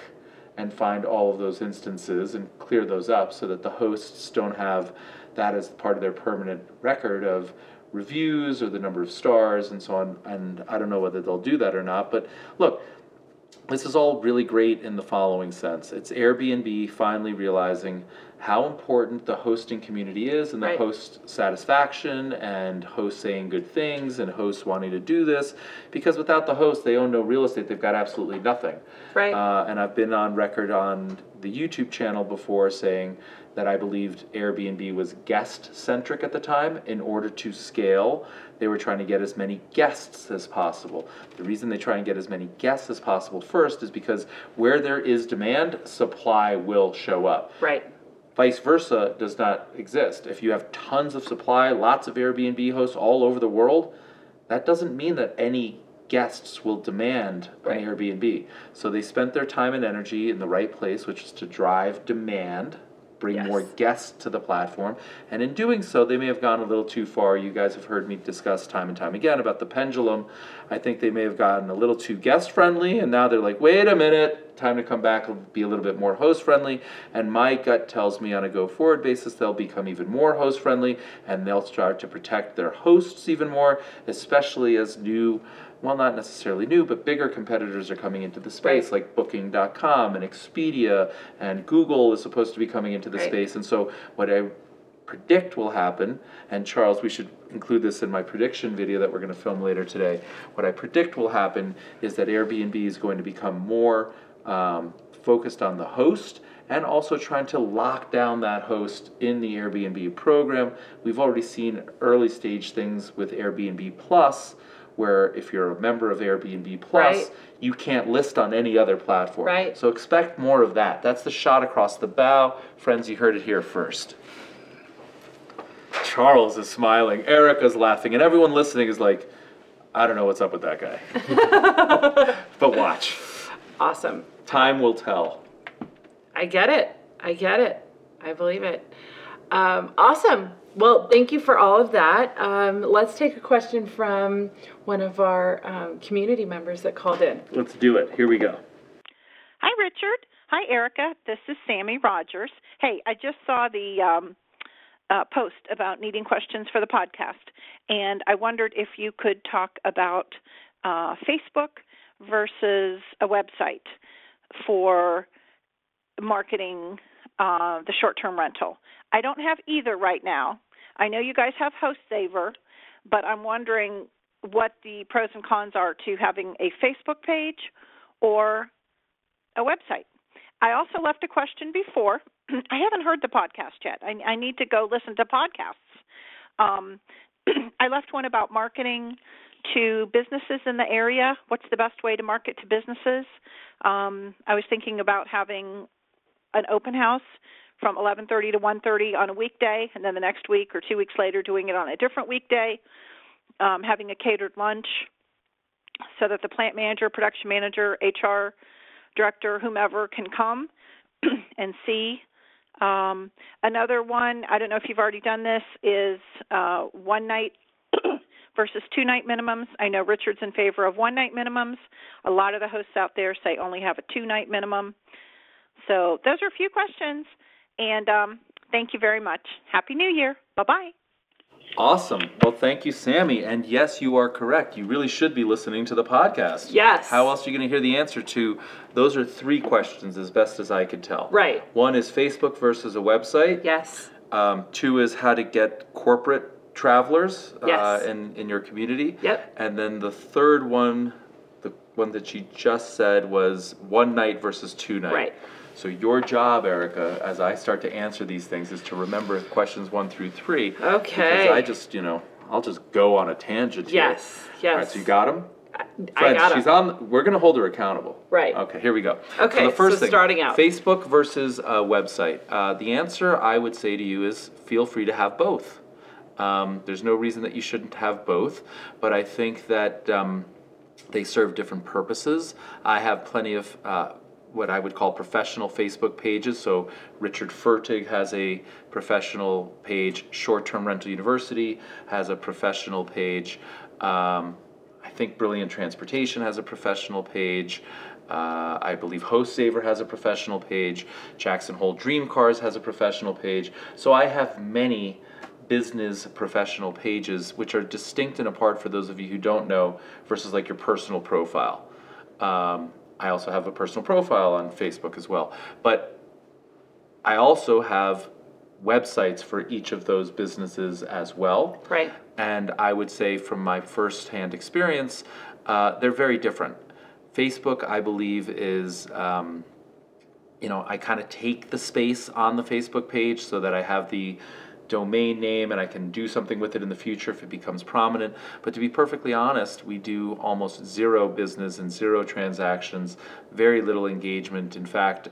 and find all of those instances and clear those up so that the hosts don't have that as part of their permanent record of reviews or the number of stars and so on. And I don't know whether they'll do that or not, but look, this is all really great in the following sense. It's Airbnb finally realizing how important the hosting community is, and the host satisfaction, and hosts saying good things, and hosts wanting to do this, because without the host, they own no real estate. They've got absolutely nothing. Right. And I've been on record on the YouTube channel before saying that I believed Airbnb was guest-centric at the time. In order to scale, they were trying to get as many guests as possible. The reason they try and get as many guests as possible first is because where there is demand, supply will show up. Right. Vice versa does not exist. If you have tons of supply, lots of Airbnb hosts all over the world, that doesn't mean that any guests will demand an Airbnb. So they spent their time and energy in the right place, which is to drive demand, bring more guests to the platform, and in doing so, they may have gone a little too far. You guys have heard me discuss time and time again about the pendulum. I think they may have gotten a little too guest-friendly, and now they're like, wait a minute, time to come back and be a little bit more host-friendly, and my gut tells me on a go-forward basis they'll become even more host-friendly, and they'll start to protect their hosts even more, especially as new, well, not necessarily new, but bigger competitors are coming into the space, like Booking.com and Expedia, and Google is supposed to be coming into the space. And so what I predict will happen, and Charles, we should include this in my prediction video that we're going to film later today, what I predict will happen is that Airbnb is going to become more focused on the host, and also trying to lock down that host in the Airbnb program. We've already seen early stage things with Airbnb Plus, where if you're a member of Airbnb Plus, you can't list on any other platform. Right. So expect more of that. That's the shot across the bow. Friends, you heard it here first. Charles is smiling, Erica's laughing, and everyone listening is like, I don't know what's up with that guy. But watch. Awesome. Time will tell. I get it. I get it. I believe it. Awesome. Well, thank you for all of that. Let's take a question from one of our community members that called in. Let's do it. Here we go. Hi, Richard. Hi, Erica. This is Sammy Rogers. Hey, I just saw the post about needing questions for the podcast, and I wondered if you could talk about Facebook versus a website for marketing the short-term rental. I don't have either right now. I know you guys have HostZaver, but I'm wondering what the pros and cons are to having a Facebook page or a website. I also left a question before. I haven't heard the podcast yet. I need to go listen to podcasts. I left one about marketing to businesses in the area. What's the best way to market to businesses? I was thinking about having an open house from 11:30 to 1:30 on a weekday, and then the next week or 2 weeks later doing it on a different weekday, having a catered lunch so that the plant manager, production manager, HR director, whomever can come and see. Another one, I don't know if you've already done this, is one night versus two-night minimums. I know Richard's in favor of one-night minimums. A lot of the hosts out there say only have a two-night minimum. So those are a few questions. And thank you very much. Happy New Year. Bye-bye. Awesome. Well, thank you, Sammy. And yes, you are correct. You really should be listening to the podcast. Yes. How else are you going to hear the answer to? Those are three questions, as best as I can tell. Right. One is Facebook versus a website. Yes. Two is how to get corporate travelers in your community. Yep. And then the third one, the one that she just said, was one night versus two night. Right. So your job, Erica, as I start to answer these things, is to remember questions 1 through 3. Okay. Because I just, I'll just go on a tangent here. Yes. All right, so you got them? I got them. We're going to hold her accountable. Right. Okay, here we go. Okay, so, starting out. Facebook versus website. The answer I would say to you is feel free to have both. There's no reason that you shouldn't have both, but I think that they serve different purposes. I have plenty of... what I would call professional Facebook pages. So Richard Fertig has a professional page. Short Term Rental University has a professional page. I think Brilliant Transportation has a professional page. I believe HostZaver has a professional page. Jackson Hole Dream Cars has a professional page. So I have many business professional pages which are distinct and apart, for those of you who don't know, versus like your personal profile. I also have a personal profile on Facebook as well. But I also have websites for each of those businesses as well. Right. And I would say from my firsthand experience, they're very different. Facebook, I believe, is, I kind of take the space on the Facebook page so that I have the domain name and I can do something with it in the future if it becomes prominent. But to be perfectly honest, we do almost zero business and zero transactions, very little engagement. In fact,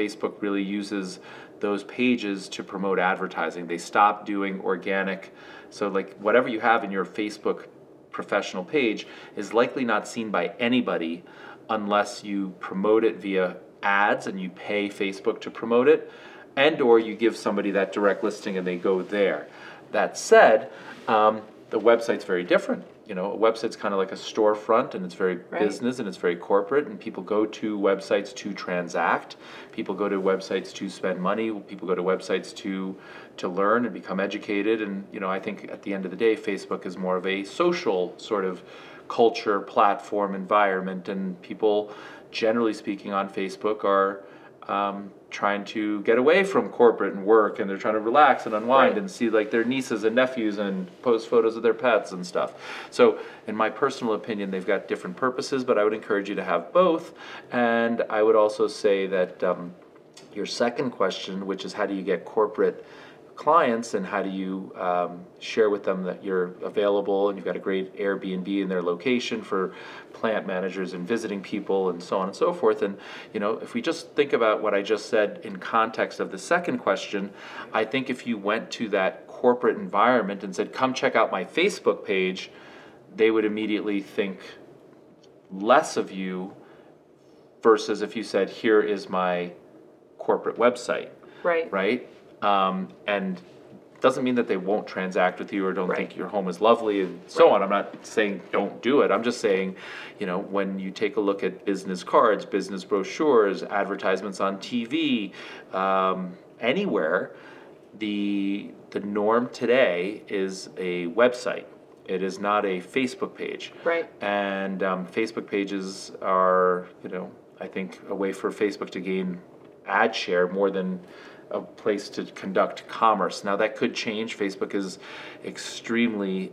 Facebook really uses those pages to promote advertising. They stopped doing organic. So like whatever you have in your Facebook professional page is likely not seen by anybody unless you promote it via ads and you pay Facebook to promote it, and or you give somebody that direct listing and they go there. That said, the website's very different. A website's kind of like a storefront, and it's very business and it's very corporate, and people go to websites to transact. People go to websites to spend money. People go to websites to learn and become educated. And, I think at the end of the day, Facebook is more of a social sort of culture, platform, environment, and people, generally speaking, on Facebook are... trying to get away from corporate and work, and they're trying to relax and unwind and see like their nieces and nephews and post photos of their pets and stuff. So in my personal opinion, they've got different purposes, but I would encourage you to have both. And I would also say that your second question, which is how do you get corporate clients and how do you share with them that you're available and you've got a great Airbnb in their location for plant managers and visiting people and so on and so forth. And, if we just think about what I just said in context of the second question, I think if you went to that corporate environment and said, come check out my Facebook page, they would immediately think less of you versus if you said, here is my corporate website. Right. Right? And doesn't mean that they won't transact with you or don't think your home is lovely and so on. I'm not saying don't do it. I'm just saying, you know, when you take a look at business cards, business brochures, advertisements on TV, anywhere, the norm today is a website. It is not a Facebook page. Right. And Facebook pages are, you know, I think a way for Facebook to gain ad share more than a place to conduct commerce. Now that could change. Facebook is extremely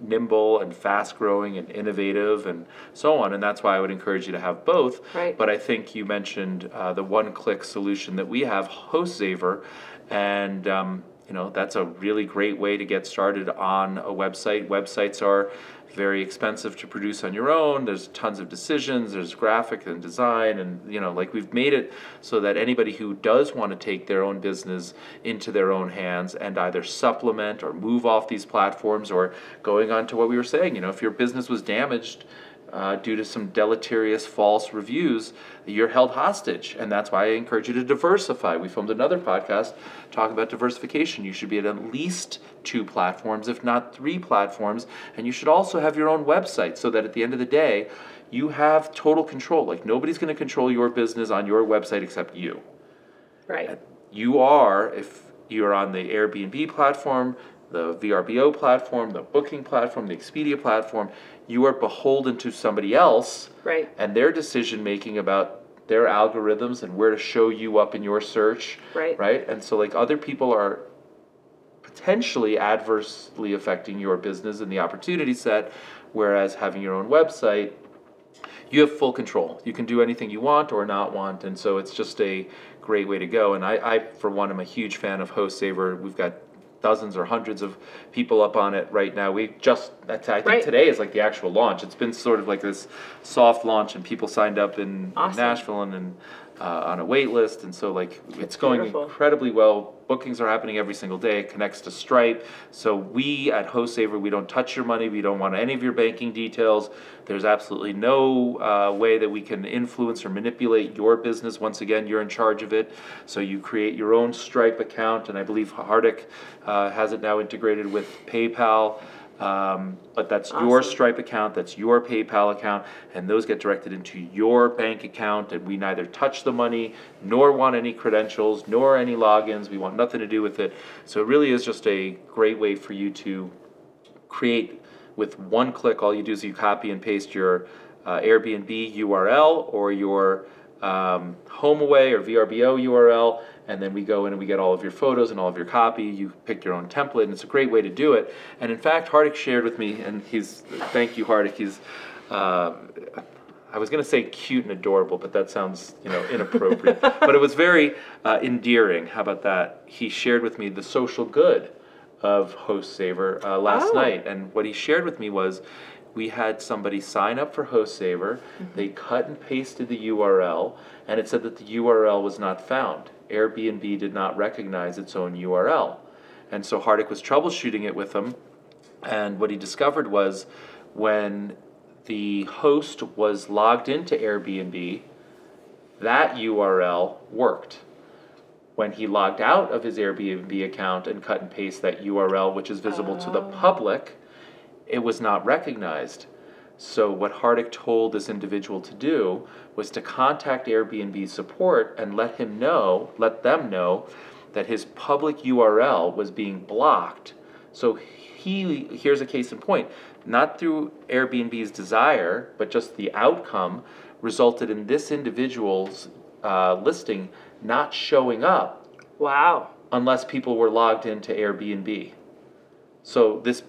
nimble and fast growing and innovative and so on, and that's why I would encourage you to have both. Right. But I think you mentioned the one-click solution that we have, HostZaver, and you know, that's a really great way to get started on a website. Websites are very expensive to produce on your own. There's tons of decisions. There's graphic and design, and you know, like we've made it so that anybody who does want to take their own business into their own hands and either supplement or move off these platforms, or going on to what we were saying, you know, if your business was damaged due to some deleterious false reviews, you're held hostage. And that's why I encourage you to diversify. We filmed another podcast talking about diversification. You should be at least 2 platforms, if not 3 platforms. And you should also have your own website so that at the end of the day, you have total control. Like, nobody's going to control your business on your website except you. Right. You are, if you're on the Airbnb platform, the VRBO platform, the Booking platform, the Expedia platform, you are beholden to somebody else, right, and their decision-making about their algorithms and where to show you up in your search, right? And so, like, other people are potentially adversely affecting your business and the opportunity set, whereas having your own website, you have full control. You can do anything you want or not want, and so it's just a great way to go. And I for one, am a huge fan of HostZaver. We've got dozens or hundreds of people up on it right now. We just, I think today is like the actual launch. It's been sort of like this soft launch, and people signed up in Nashville and on a wait list. And so, like, it's going incredibly well. Bookings are happening every single day. It connects to Stripe. So we at HostZaver, we don't touch your money. We don't want any of your banking details. There's absolutely no way that we can influence or manipulate your business. Once again, you're in charge of it. So you create your own Stripe account, and I believe Hardik has it now integrated with PayPal. But that's your Stripe account, that's your PayPal account, and those get directed into your bank account, and we neither touch the money, nor want any credentials, nor any logins. We want nothing to do with it. So it really is just a great way for you to create with one click. All you do is you copy and paste your Airbnb URL or your HomeAway or VRBO URL, and then we go in and we get all of your photos and all of your copy. You pick your own template, and it's a great way to do it. And in fact, Hardik shared with me, and thank you, Hardik. He's, I was going to say cute and adorable, but that sounds, you know, inappropriate. But it was very endearing. How about that? He shared with me the social good of HostZaver last night. And what he shared with me was, we had somebody sign up for HostZaver. They cut and pasted the URL, and it said that the URL was not found. Airbnb did not recognize its own URL. And so Hardik was troubleshooting it with them, and what he discovered was when the host was logged into Airbnb, that URL worked. When he logged out of his Airbnb account and cut and paste that URL, which is visible to the public, it was not recognized. So what Hardik told this individual to do was to contact Airbnb support and let them know that his public URL was being blocked. So here's a case in point. Not through Airbnb's desire, but just the outcome resulted in this individual's listing not showing up. Wow. Unless people were logged into Airbnb. So this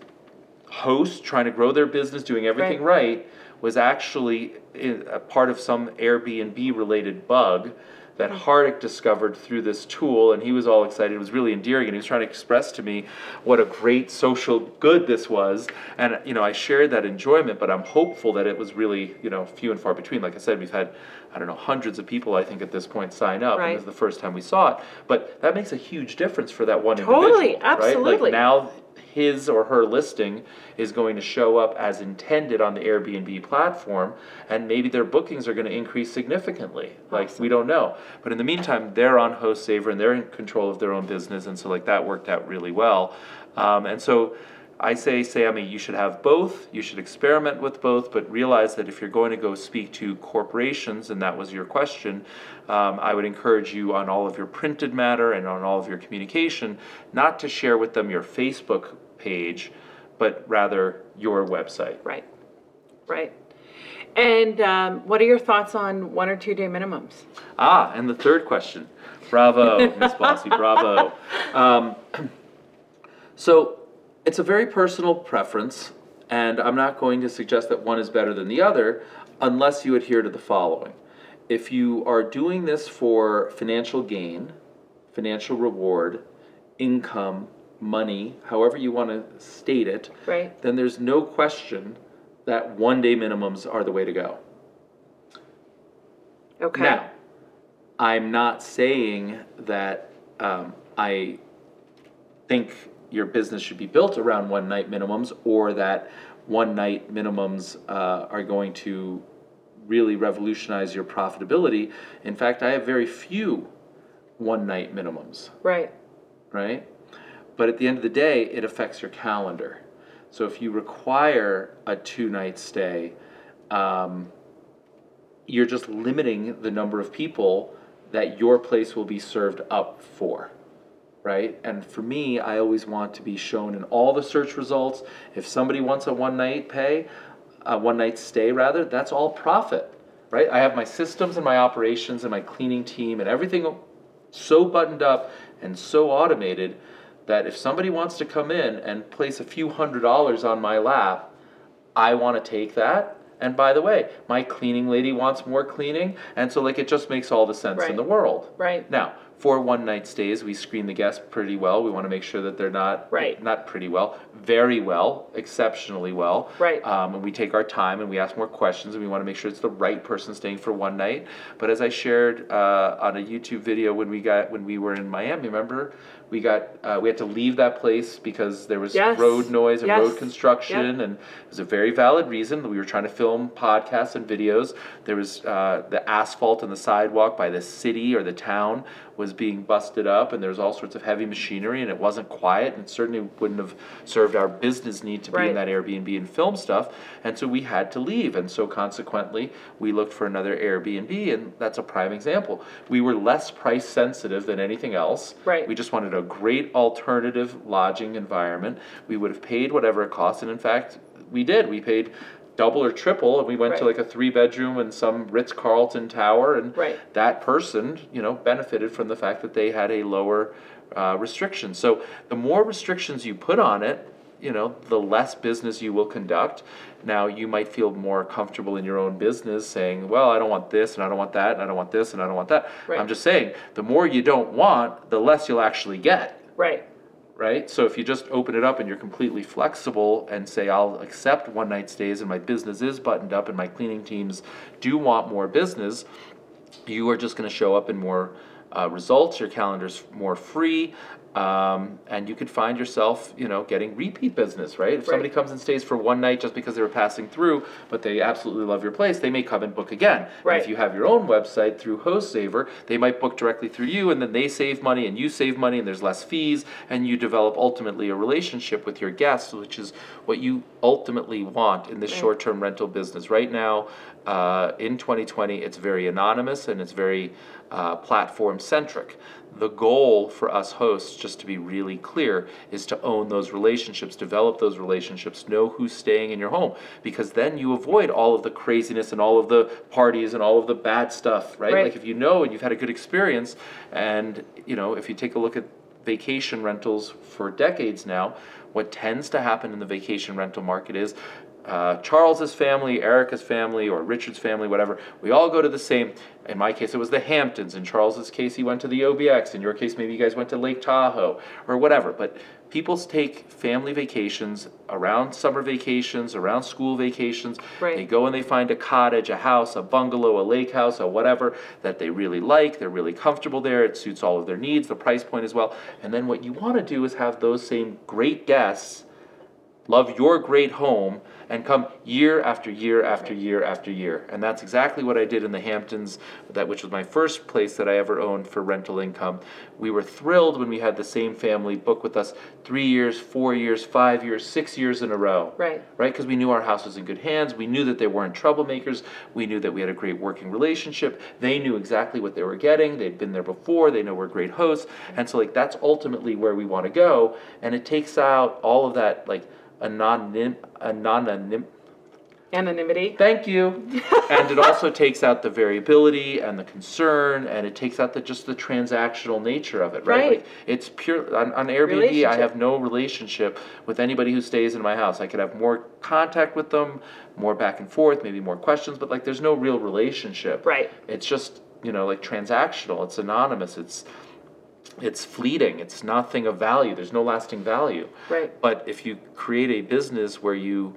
hosts trying to grow their business, doing everything right, was actually a part of some Airbnb-related bug that Hardik discovered through this tool, and he was all excited. It was really endearing, and he was trying to express to me what a great social good this was. And, you know, I shared that enjoyment, but I'm hopeful that it was really, you know, few and far between. Like I said, we've had, I don't know, hundreds of people, I think, at this point sign up, and this is the first time we saw it. But that makes a huge difference for that one individual. Totally, absolutely. Right? Like now his or her listing is going to show up as intended on the Airbnb platform, and maybe their bookings are going to increase significantly. Like, we don't know. But in the meantime, they're on HostZaver and they're in control of their own business, and so like that worked out really well. And so I say, Sammy, you should have both, you should experiment with both, but realize that if you're going to go speak to corporations, and that was your question, I would encourage you on all of your printed matter and on all of your communication, not to share with them your Facebook page, but rather your website. Right, right. And what are your thoughts on 1 or 2 day minimums? Ah, and the third question. Bravo, Ms. Bossi, bravo. So it's a very personal preference, and I'm not going to suggest that one is better than the other unless you adhere to the following. If you are doing this for financial gain, financial reward, income, money, however you want to state it, right, then there's no question that 1 day minimums are the way to go. Okay. Now, I'm not saying that I think your business should be built around 1 night minimums, or that 1 night minimums are going to really revolutionize your profitability. In fact, I have very few 1 night minimums. Right. Right? But at the end of the day, it affects your calendar. So if you require a 2 night stay, you're just limiting the number of people that your place will be served up for. Right? And for me, I always want to be shown in all the search results. If somebody wants a 1 night pay, a 1 night stay rather, that's all profit, right? I have my systems and my operations and my cleaning team and everything so buttoned up and so automated that if somebody wants to come in and place a few $100s on my lap, I want to take that. And by the way, my cleaning lady wants more cleaning, and so like it just makes all the sense in the world. Right. Now, for 1 night stays, we screen the guests pretty well. We want to make sure that they're not not pretty well, very well, exceptionally well. Right. And we take our time and we ask more questions, and we want to make sure it's the right person staying for 1 night. But as I shared on a YouTube video when we were in Miami, remember, we had to leave that place because there was road noise and road construction, and it was a very valid reason. We were trying to film podcasts and videos. There was the asphalt and the sidewalk by the city or the town was being busted up, and there was all sorts of heavy machinery, and it wasn't quiet, and it certainly wouldn't have served our business need to be in that Airbnb and film stuff, and so we had to leave, and so consequently, we looked for another Airbnb, and that's a prime example. We were less price sensitive than anything else. Right. We just wanted a great alternative lodging environment. We would have paid whatever it cost, and in fact, we did. We paid double or triple, and we went to like a 3-bedroom in some Ritz-Carlton tower, and that person, you know, benefited from the fact that they had a lower restriction. So the more restrictions you put on it, you know, the less business you will conduct. Now, you might feel more comfortable in your own business saying, well, I don't want this, and I don't want that, and I don't want this, and I don't want that. Right. I'm just saying, the more you don't want, the less you'll actually get. Right. Right? So if you just open it up and you're completely flexible and say, I'll accept 1 night stays and my business is buttoned up and my cleaning teams do want more business, you are just going to show up in more results, your calendar's more free, and you could find yourself, you know, getting repeat business, right? If somebody comes and stays for 1 night just because they were passing through, but they absolutely love your place, they may come and book again. Right. And if you have your own website through HostZaver, they might book directly through you, and then they save money and you save money, and there's less fees, and you develop ultimately a relationship with your guests, which is what you ultimately want in this short-term rental business. Right now, in 2020, it's very anonymous and it's very platform-centric. The goal for us hosts, just to be really clear, is to own those relationships, develop those relationships, know who's staying in your home, because then you avoid all of the craziness and all of the parties and all of the bad stuff, right? Like if you know and you've had a good experience, and you know, if you take a look at vacation rentals for decades now, what tends to happen in the vacation rental market is Charles's family, Erica's family, or Richard's family, whatever, we all go to the same. In my case, it was the Hamptons. In Charles's case, he went to the OBX. In your case, maybe you guys went to Lake Tahoe or whatever. But people take family vacations around summer vacations, around school vacations. Right. They go and they find a cottage, a house, a bungalow, a lake house, a whatever that they really like. They're really comfortable there. It suits all of their needs, the price point as well. And then what you want to do is have those same great guests love your great home and come year after year after year after year. And that's exactly what I did in the Hamptons, which was my first place that I ever owned for rental income. We were thrilled when we had the same family book with us 3 years, 4 years, 5 years, 6 years in a row. Right? Because we knew our house was in good hands. We knew that they weren't troublemakers. We knew that we had a great working relationship. They knew exactly what they were getting. They'd been there before. They know we're great hosts. And so, like, that's ultimately where we want to go. And it takes out all of that, like, anonymity. Thank you. And it also takes out the variability and the concern, and it takes out the transactional nature of it, right? Like, it's pure on Airbnb. I have no relationship with anybody who stays in my house. I could have more contact with them, more back and forth, maybe more questions, but like there's no real relationship. Right. It's just, you know, like transactional. It's anonymous. It's fleeting. It's nothing of value. There's no lasting value. Right. But if you create a business where you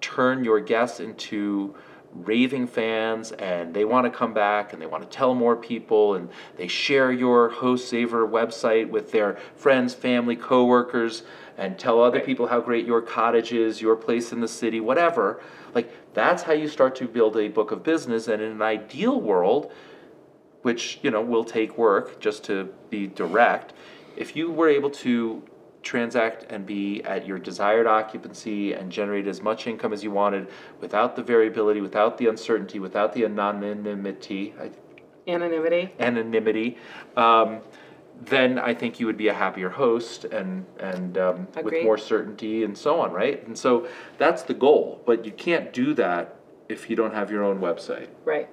turn your guests into raving fans, and they want to come back, and they want to tell more people, and they share your HostZaver website with their friends, family, coworkers, and tell other people how great your cottage is, your place in the city, whatever. Like, that's how you start to build a book of business. And in an ideal world, which, you know, will take work, just to be direct, if you were able to transact and be at your desired occupancy and generate as much income as you wanted without the variability, without the uncertainty, without the anonymity, then I think you would be a happier host and with more certainty and so on, right? And so that's the goal, but you can't do that if you don't have your own website. Right.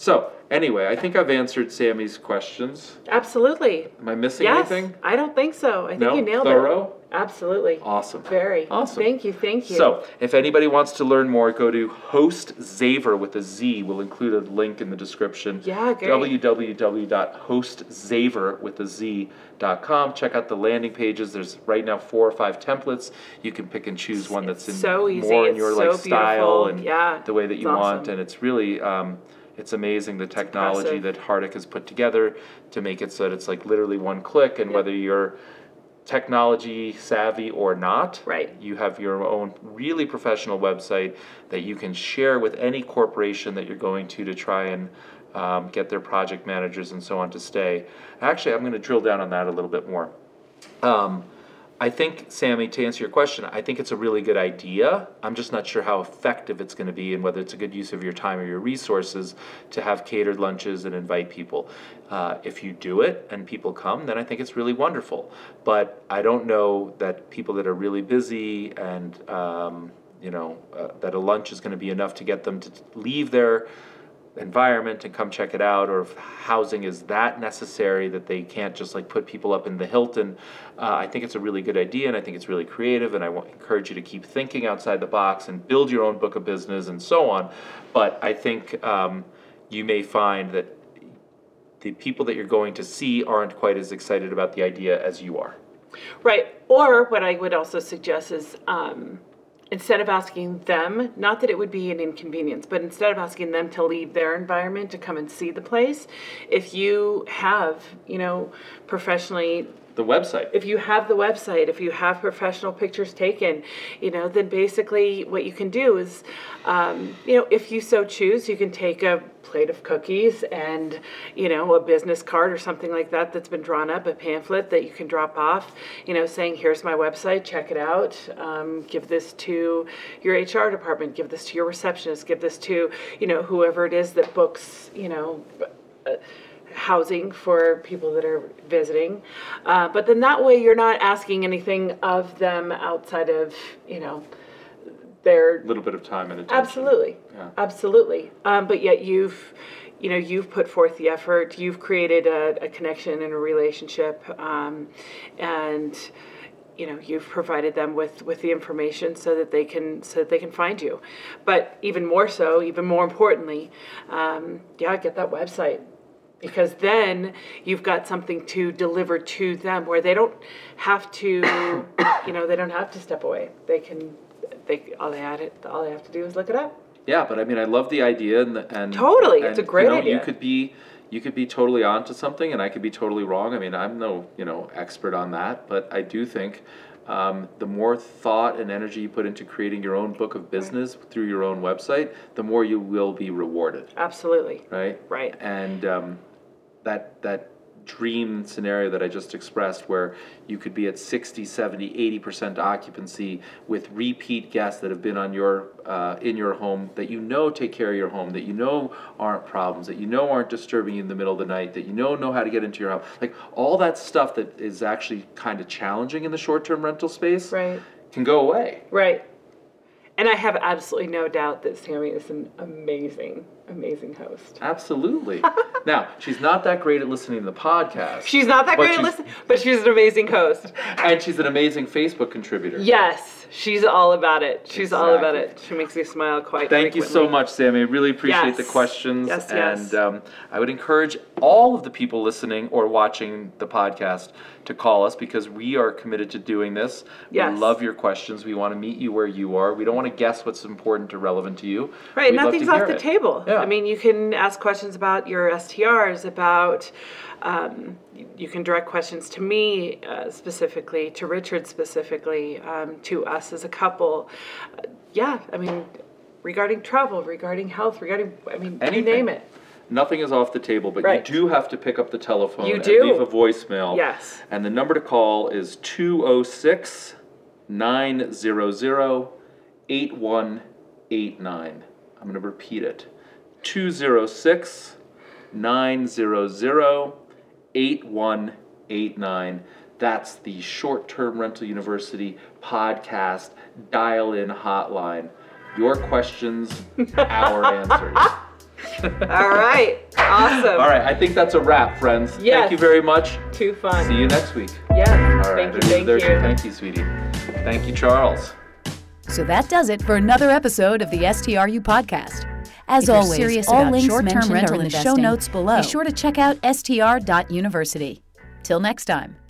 So, anyway, I think I've answered Sammy's questions. Absolutely. Am I missing anything? I don't think so. I think you nailed it. Thorough? Absolutely. Awesome. Very. Awesome. Thank you. So, if anybody wants to learn more, go to HostZaver with a Z. We'll include a link in the description. Yeah, great. www.hostzaverwithaz.com. Check out the landing pages. There's right now 4 or 5 templates. You can pick and choose one that's more in your style and the way that you want. And it's really... it's amazing the technology that Hardik has put together to make it so that it's like literally one click, and whether you're technology savvy or not, you have your own really professional website that you can share with any corporation that you're going to try and get their project managers and so on to stay. Actually, I'm going to drill down on that a little bit more. I think, Sammy, to answer your question, I think it's a really good idea. I'm just not sure how effective it's going to be and whether it's a good use of your time or your resources to have catered lunches and invite people. If you do it and people come, then I think it's really wonderful. But I don't know that people that are really busy and, that a lunch is going to be enough to get them to leave their environment and come check it out, or if housing is that necessary that they can't just like put people up in the Hilton. I think it's a really good idea, and I think it's really creative, and I encourage you to keep thinking outside the box and build your own book of business and so on. But I think you may find that the people that you're going to see aren't quite as excited about the idea as you are. Right. Or what I would also suggest is instead of asking them, not that it would be an inconvenience, but instead of asking them to leave their environment to come and see the place, if you have, professionally... the website. If you have the website, if you have professional pictures taken, then basically what you can do is, if you so choose, you can take a plate of cookies and, a business card or something like that that's been drawn up, a pamphlet that you can drop off, saying, here's my website, check it out. Give this to your HR department, give this to your receptionist, give this to, whoever it is that books, housing for people that are visiting, but then that way you're not asking anything of them outside of their little bit of time and attention. Absolutely. But yet you've put forth the effort, you've created a connection and a relationship, and you know, you've provided them with the information so that they can find you. But even more so, even more importantly, get that website, because then you've got something to deliver to them where they don't have to, they don't have to step away. All they have to do is look it up. Yeah, but I mean, I love the idea and totally, it's a great idea. You could be totally onto something, and I could be totally wrong. I mean, I'm no, expert on that, but I do think the more thought and energy you put into creating your own book of business through your own website, the more you will be rewarded. Absolutely. Right. And that dream scenario that I just expressed, where you could be at 60, 70, 80% occupancy with repeat guests that have been on your in your home, that take care of your home, that aren't problems, that aren't disturbing you in the middle of the night, that know how to get into your home. Like, all that stuff that is actually kind of challenging in the short-term rental space can go away. Right. And I have absolutely no doubt that Sammy is an amazing host. Absolutely. Now, she's not that great at listening to the podcast. She's not that great at listening, but she's an amazing host. And she's an amazing Facebook contributor. Yes, she's all about it. She makes me smile quite frequently. Thank you so much, Sammy. I really appreciate the questions. Yes. And I would encourage all of the people listening or watching the podcast to call us, because we are committed to doing this. Yes. We love your questions. We want to meet you where you are. We don't want to guess what's important or relevant to you. Right, nothing's off the table. Yeah. I mean, you can ask questions about your STRs, about, you can direct questions to me specifically, to Richard specifically, to us as a couple. Regarding travel, regarding health, anything. You name it. Nothing is off the table, but you do have to pick up the telephone and leave a voicemail. Yes. And the number to call is 206-900-8189. I'm going to repeat it. 206-900-8189. That's the Short Term Rental University podcast dial-in hotline. Your questions, our answers. All right. Awesome. All right. I think that's a wrap, friends. Yes. Thank you very much. Too fun. See you next week. Yes. All right. Thank you. Thank you, sweetie. Thank you, Charles. So that does it for another episode of the STRU podcast. As always, all links mentioned are in the show notes below. Be sure to check out str.university. Till next time.